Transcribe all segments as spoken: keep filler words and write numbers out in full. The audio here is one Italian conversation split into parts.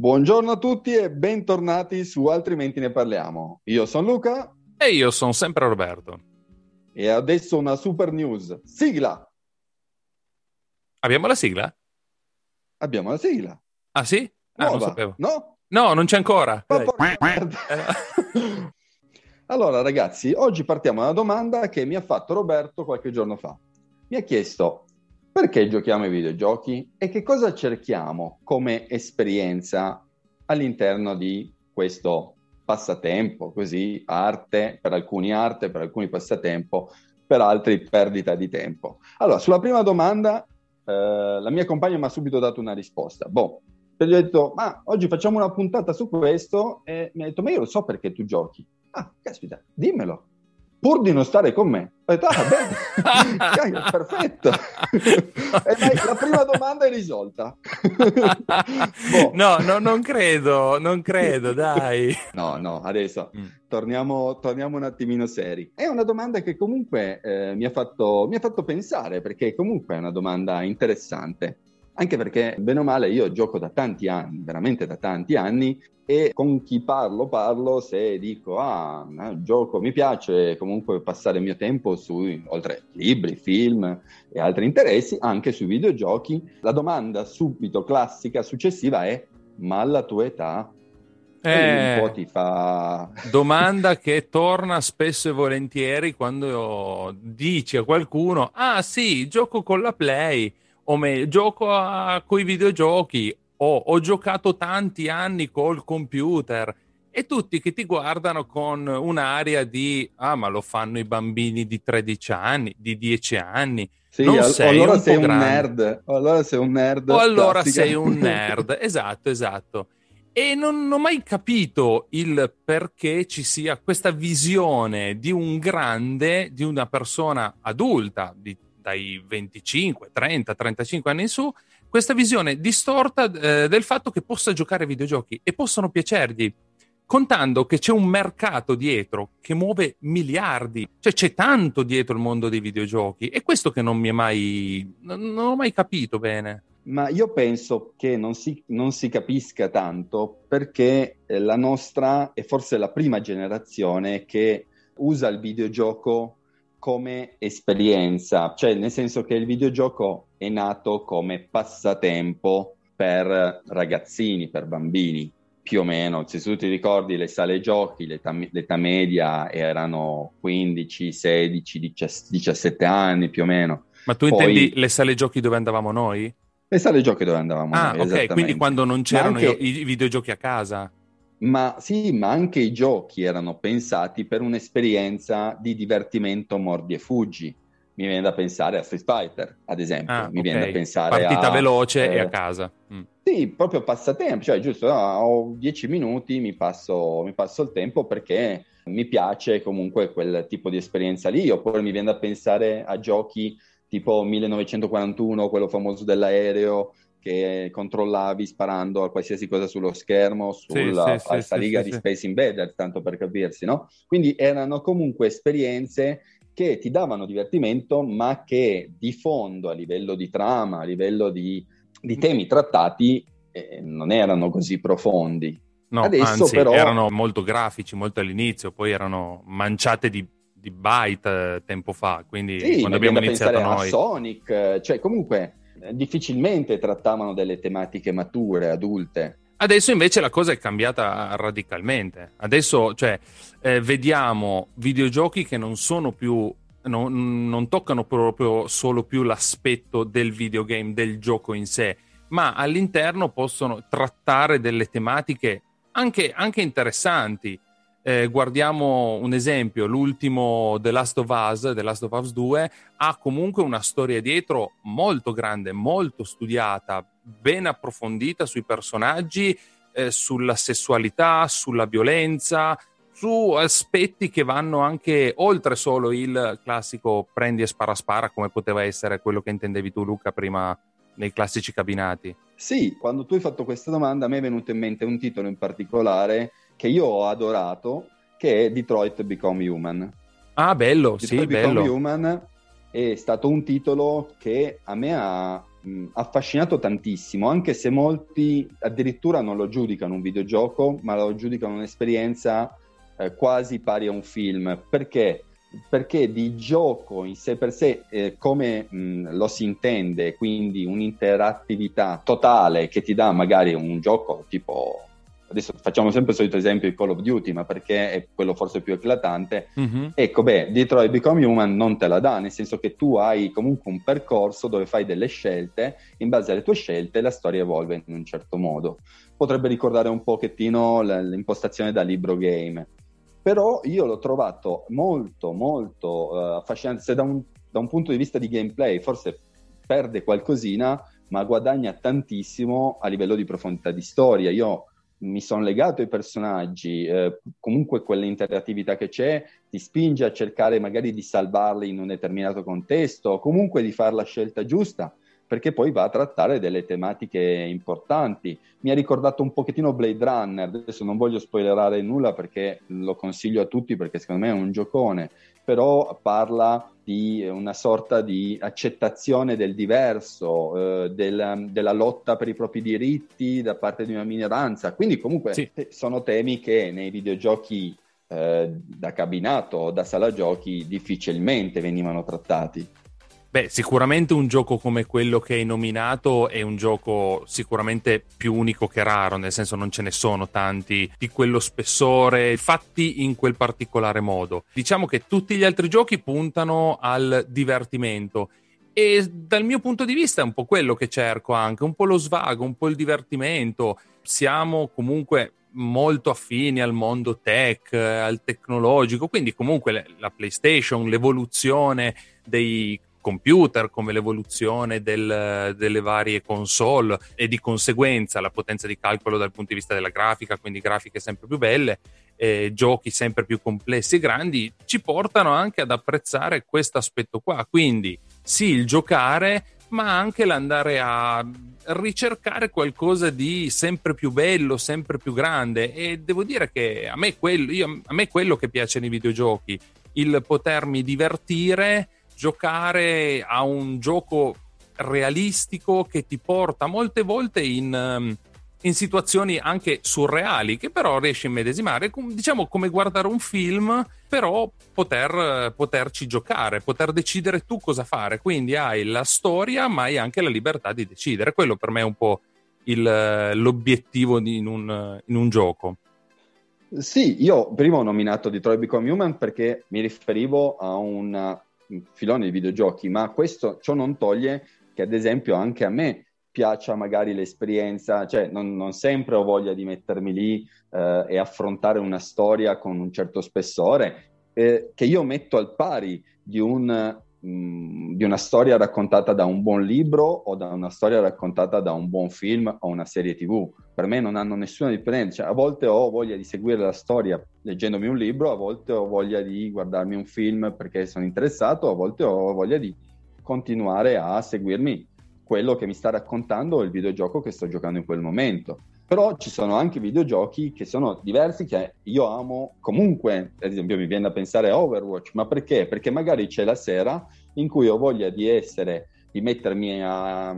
Buongiorno a tutti e bentornati su Altrimenti ne parliamo. Io sono Luca. E io sono sempre Roberto. E adesso una super news. Sigla! Abbiamo la sigla? Abbiamo la sigla. Ah sì? Nuova. Ah, non sapevo. No? No, non c'è ancora. Allora ragazzi, oggi partiamo da una domanda che mi ha fatto Roberto qualche giorno fa. Mi ha chiesto: perché giochiamo ai videogiochi e che cosa cerchiamo come esperienza all'interno di questo passatempo, così arte, per alcuni arte, per alcuni passatempo, per altri perdita di tempo. Allora, sulla prima domanda, eh, la mia compagna mi ha subito dato una risposta. Boh, gli ho detto, ma oggi facciamo una puntata su questo, e mi ha detto, ma io lo so perché tu giochi. Ah, caspita, dimmelo. Pur di non stare con me. Ho detto, ah, bene, perfetto. E dai, la prima domanda è risolta. Boh. No, no, non credo, non credo, dai. No, no, adesso mm. torniamo, torniamo un attimino seri. È una domanda che comunque eh, mi ha fatto, mi ha fatto pensare, perché comunque è una domanda interessante. Anche perché, bene o male, io gioco da tanti anni, veramente da tanti anni, e con chi parlo, parlo, se dico, ah, gioco, mi piace comunque passare il mio tempo su, oltre libri, film e altri interessi, anche sui videogiochi. La domanda subito classica successiva è, ma alla tua età? Eh, un po' ti fa... Domanda che torna spesso e volentieri quando dici a qualcuno, ah sì, gioco con la Play, o meglio, gioco a, coi videogiochi, o ho giocato tanti anni col computer, e tutti che ti guardano con un'aria di ah, ma lo fanno i bambini di tredici anni, di dieci anni. Sì, non all- sei allora un sei un grande. nerd, o allora sei un nerd. O allora classica. sei un nerd, esatto, esatto. E non ho mai capito il perché ci sia questa visione di un grande, di una persona adulta, di dai venticinque, trenta, trentacinque anni in su, questa visione distorta eh, del fatto che possa giocare ai videogiochi e possano piacergli, contando che c'è un mercato dietro che muove miliardi, cioè c'è tanto dietro il mondo dei videogiochi, e questo che non mi è mai non ho mai capito bene. Ma io penso che non si, non si capisca tanto perché la nostra è forse la prima generazione che usa il videogioco come esperienza, cioè nel senso che il videogioco è nato come passatempo per ragazzini, per bambini, più o meno. Se tu ti ricordi, le sale giochi, l'età, l'età media erano quindici, sedici, diciassette anni più o meno. Ma tu Poi... intendi le sale giochi dove andavamo noi? Le sale giochi dove andavamo ah, noi, ok, esattamente. Quindi quando non c'erano anche... i videogiochi a casa? Ma sì, ma anche i giochi erano pensati per un'esperienza di divertimento mordi e fuggi. Mi viene da pensare a Street Fighter, ad esempio. Ah, mi okay. viene da pensare partita a... partita veloce eh, e a casa. Mm. Sì, proprio passatempo. Cioè, giusto, ah, ho dieci minuti, mi passo, mi passo il tempo perché mi piace comunque quel tipo di esperienza lì. Oppure mi viene da pensare a giochi tipo millenovecentoquarantuno, quello famoso dell'aereo, che controllavi sparando a qualsiasi cosa sullo schermo, sulla sì, sì, saliga sì, sì, di Space Invader, tanto per capirsi, no? Quindi erano comunque esperienze che ti davano divertimento, ma che di fondo, a livello di trama, a livello di, di temi trattati, eh, non erano così profondi. No, adesso anzi, però... erano molto grafici, molto all'inizio, poi erano manciate di di byte tempo fa, quindi sì, quando abbiamo iniziato noi. Sì, a Sonic, cioè comunque... difficilmente trattavano delle tematiche mature, adulte. Adesso invece la cosa è cambiata radicalmente. Adesso, cioè, eh, vediamo videogiochi che non sono più, non, non toccano proprio solo più l'aspetto del videogame, del gioco in sé, ma all'interno possono trattare delle tematiche anche, anche interessanti. Eh, guardiamo un esempio, l'ultimo The Last of Us, The Last of Us due, ha comunque una storia dietro molto grande, molto studiata, ben approfondita sui personaggi, eh, sulla sessualità, sulla violenza, su aspetti che vanno anche oltre solo il classico prendi e spara spara, come poteva essere quello che intendevi tu, Luca, prima nei classici cabinati. Sì, quando tu hai fatto questa domanda a me è venuto in mente un titolo in particolare che io ho adorato, che è Detroit Become Human. Ah, bello, Detroit sì, Become bello. Human è stato un titolo che a me ha mh, affascinato tantissimo, anche se molti addirittura non lo giudicano un videogioco, ma lo giudicano un'esperienza eh, quasi pari a un film. Perché? Perché di gioco in sé per sé, eh, come mh, lo si intende, quindi un'interattività totale che ti dà magari un gioco tipo... Adesso facciamo sempre il solito esempio di Call of Duty, ma perché è quello forse più eclatante. Mm-hmm. Ecco, beh, Detroit Become Human non te la dà, nel senso che tu hai comunque un percorso dove fai delle scelte, in base alle tue scelte la storia evolve in un certo modo. Potrebbe ricordare un pochettino l'impostazione da libro game, però io l'ho trovato molto, molto uh, affascinante. Se da un, da un punto di vista di gameplay forse perde qualcosina, ma guadagna tantissimo a livello di profondità di storia. Io mi sono legato ai personaggi, eh, comunque quell'interattività che c'è ti spinge a cercare magari di salvarli in un determinato contesto, comunque di fare la scelta giusta, perché poi va a trattare delle tematiche importanti. Mi ha ricordato un pochettino Blade Runner, adesso non voglio spoilerare nulla perché lo consiglio a tutti, perché secondo me è un giocone, però parla di una sorta di accettazione del diverso, eh, del, della lotta per i propri diritti da parte di una minoranza, quindi comunque sì, sono temi che nei videogiochi eh, da cabinato o da sala giochi difficilmente venivano trattati. Beh, sicuramente un gioco come quello che hai nominato è un gioco sicuramente più unico che raro, nel senso non ce ne sono tanti di quello spessore, fatti in quel particolare modo. Diciamo che tutti gli altri giochi puntano al divertimento e dal mio punto di vista è un po' quello che cerco anche, un po' lo svago, un po' il divertimento. Siamo comunque molto affini al mondo tech, al tecnologico, quindi comunque la PlayStation, l'evoluzione dei computer, come l'evoluzione del, delle varie console e di conseguenza la potenza di calcolo dal punto di vista della grafica, quindi grafiche sempre più belle, eh, giochi sempre più complessi e grandi, ci portano anche ad apprezzare questo aspetto qua. Quindi sì, il giocare, ma anche l'andare a ricercare qualcosa di sempre più bello, sempre più grande. E devo dire che a me quello, io, a me quello che piace nei videogiochi, il potermi divertire, giocare a un gioco realistico che ti porta molte volte in, in situazioni anche surreali, che però riesci a immedesimare, diciamo come guardare un film, però poter, poterci giocare, poter decidere tu cosa fare, quindi hai la storia ma hai anche la libertà di decidere. Quello per me è un po' il, l'obiettivo di, in, un, in un gioco. Sì, io prima ho nominato Detroit Become Human perché mi riferivo a un filone di videogiochi, ma questo ciò non toglie che ad esempio anche a me piaccia magari l'esperienza, cioè non, non sempre ho voglia di mettermi lì eh, e affrontare una storia con un certo spessore eh, che io metto al pari di un mh, di una storia raccontata da un buon libro o da una storia raccontata da un buon film o una serie tivù. Per me non hanno nessuna differenza, cioè, a volte ho voglia di seguire la storia leggendomi un libro, a volte ho voglia di guardarmi un film perché sono interessato, a volte ho voglia di continuare a seguirmi quello che mi sta raccontando il videogioco che sto giocando in quel momento. Però ci sono anche videogiochi che sono diversi, che io amo comunque. Ad esempio mi viene da pensare a Overwatch, ma perché? Perché magari c'è la sera in cui ho voglia di essere, di mettermi a...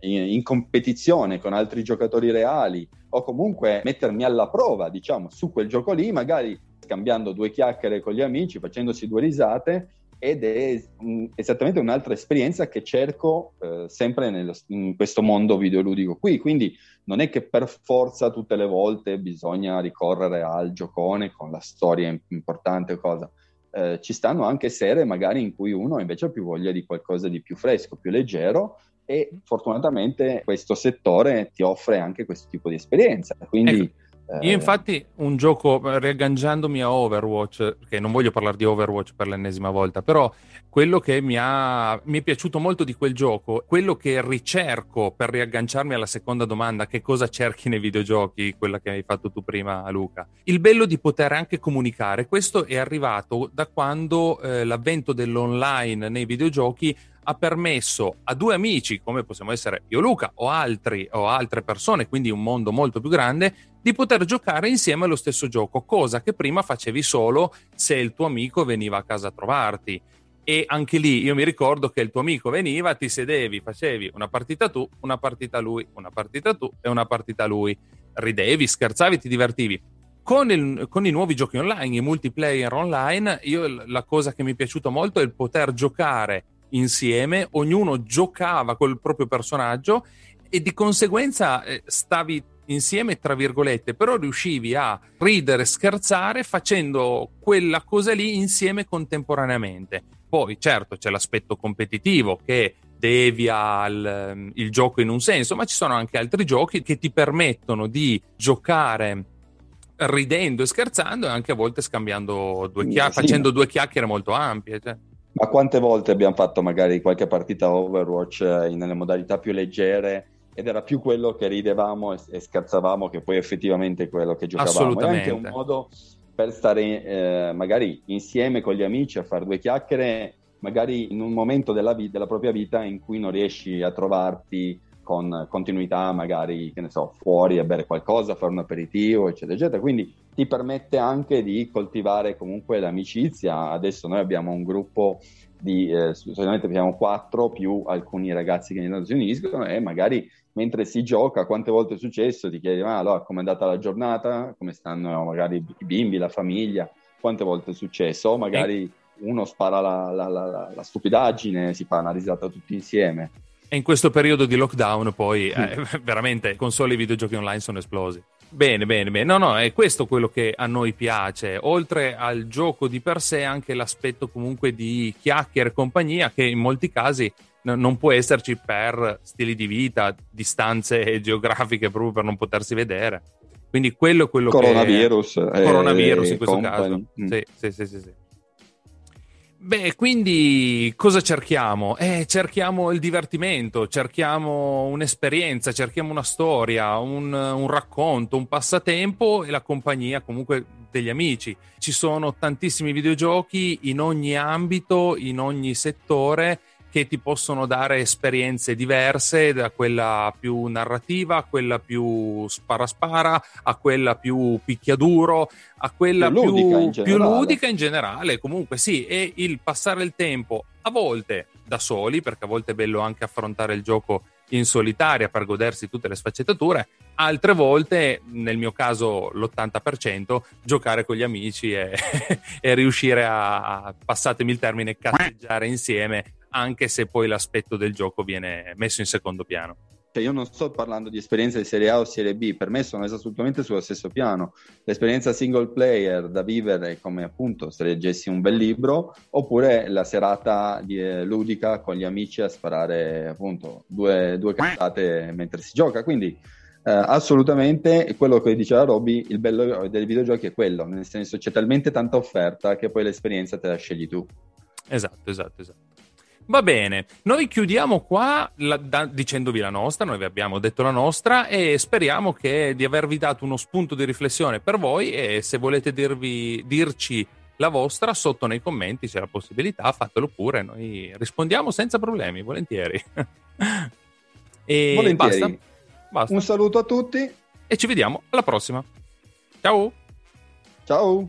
in competizione con altri giocatori reali, o comunque mettermi alla prova, diciamo, su quel gioco lì, magari scambiando due chiacchiere con gli amici, facendosi due risate, ed è mh, esattamente un'altra esperienza che cerco eh, sempre nello, in questo mondo videoludico qui, quindi non è che per forza tutte le volte bisogna ricorrere al giocone con la storia importante o cosa, eh, ci stanno anche sere magari in cui uno invece ha più voglia di qualcosa di più fresco, più leggero, e fortunatamente questo settore ti offre anche questo tipo di esperienza, quindi ecco. Io infatti un gioco, riagganciandomi a Overwatch, che non voglio parlare di Overwatch per l'ennesima volta, però quello che mi, ha, mi è piaciuto molto di quel gioco, quello che ricerco per riagganciarmi alla seconda domanda, che cosa cerchi nei videogiochi, quella che hai fatto tu prima Luca, il bello di poter anche comunicare, questo è arrivato da quando eh, l'avvento dell'online nei videogiochi ha permesso a due amici, come possiamo essere io Luca o altri o altre persone, quindi un mondo molto più grande, di poter giocare insieme allo stesso gioco, cosa che prima facevi solo se il tuo amico veniva a casa a trovarti. E anche lì io mi ricordo che il tuo amico veniva, ti sedevi, facevi una partita tu, una partita lui, una partita tu e una partita lui. Ridevi, scherzavi, ti divertivi. Con, il, con i nuovi giochi online, i multiplayer online, io la cosa che mi è piaciuta molto è il poter giocare insieme, ognuno giocava col proprio personaggio e di conseguenza stavi insieme tra virgolette, però riuscivi a ridere, scherzare facendo quella cosa lì insieme contemporaneamente. Poi certo c'è l'aspetto competitivo che devia il, il gioco in un senso, ma ci sono anche altri giochi che ti permettono di giocare ridendo e scherzando e anche a volte scambiando due chia- sì, facendo due chiacchiere molto ampie, cioè. Ma quante volte abbiamo fatto magari qualche partita Overwatch nelle modalità più leggere ed era più quello che ridevamo e scherzavamo che poi effettivamente quello che giocavamo. Assolutamente. È anche un modo per stare eh, magari insieme con gli amici a fare due chiacchiere, magari in un momento della, vi- della propria vita in cui non riesci a trovarti con continuità, magari, che ne so, fuori a bere qualcosa, fare un aperitivo, eccetera, eccetera. Quindi ti permette anche di coltivare comunque l'amicizia. Adesso noi abbiamo un gruppo di, eh, solitamente abbiamo quattro più alcuni ragazzi che si uniscono e magari mentre si gioca, quante volte è successo, ti chiedi, ma allora com'è andata la giornata, come stanno magari i bimbi, la famiglia, quante volte è successo, magari uno spara la, la, la, la stupidaggine, si fa una risata tutti insieme. E in questo periodo di lockdown poi eh, veramente console e videogiochi online sono esplosi. Bene, bene, bene. No, no, è questo quello che a noi piace. Oltre al gioco di per sé, anche l'aspetto comunque di chiacchiere e compagnia che in molti casi n- non può esserci per stili di vita, distanze geografiche proprio per non potersi vedere. Quindi quello è quello coronavirus, che... Coronavirus. Coronavirus in questo company. caso. Mm. Sì, sì, sì, sì, sì. Beh, quindi cosa cerchiamo? Eh, cerchiamo il divertimento, cerchiamo un'esperienza, cerchiamo una storia, un, un racconto, un passatempo e la compagnia comunque degli amici. Ci sono tantissimi videogiochi in ogni ambito, in ogni settore, che ti possono dare esperienze diverse, da quella più narrativa a quella più spara-spara, a quella più picchiaduro, a quella più ludica, più, in più ludica in generale. Comunque sì, e il passare il tempo a volte da soli, perché a volte è bello anche affrontare il gioco in solitaria per godersi tutte le sfaccettature, altre volte, nel mio caso l'ottanta per cento, giocare con gli amici e, e riuscire a, a, passatemi il termine, cazzeggiare insieme, anche se poi l'aspetto del gioco viene messo in secondo piano. Cioè, io non sto parlando di esperienze di serie A o serie B, per me sono assolutamente sullo stesso piano. L'esperienza single player da vivere come appunto se leggessi un bel libro, oppure la serata di, eh, ludica con gli amici a sparare appunto due, due cazzate mentre si gioca. Quindi eh, assolutamente quello che diceva Roby, il bello dei videogiochi è quello, nel senso c'è talmente tanta offerta che poi l'esperienza te la scegli tu. Esatto, esatto, esatto. Va bene, noi chiudiamo qua la, da, dicendovi la nostra, noi vi abbiamo detto la nostra e speriamo che di avervi dato uno spunto di riflessione per voi, e se volete dirvi, dirci la vostra sotto nei commenti c'è la possibilità, fatelo pure, noi rispondiamo senza problemi, volentieri. E volentieri. Basta, basta. Un saluto a tutti e ci vediamo alla prossima. Ciao. Ciao.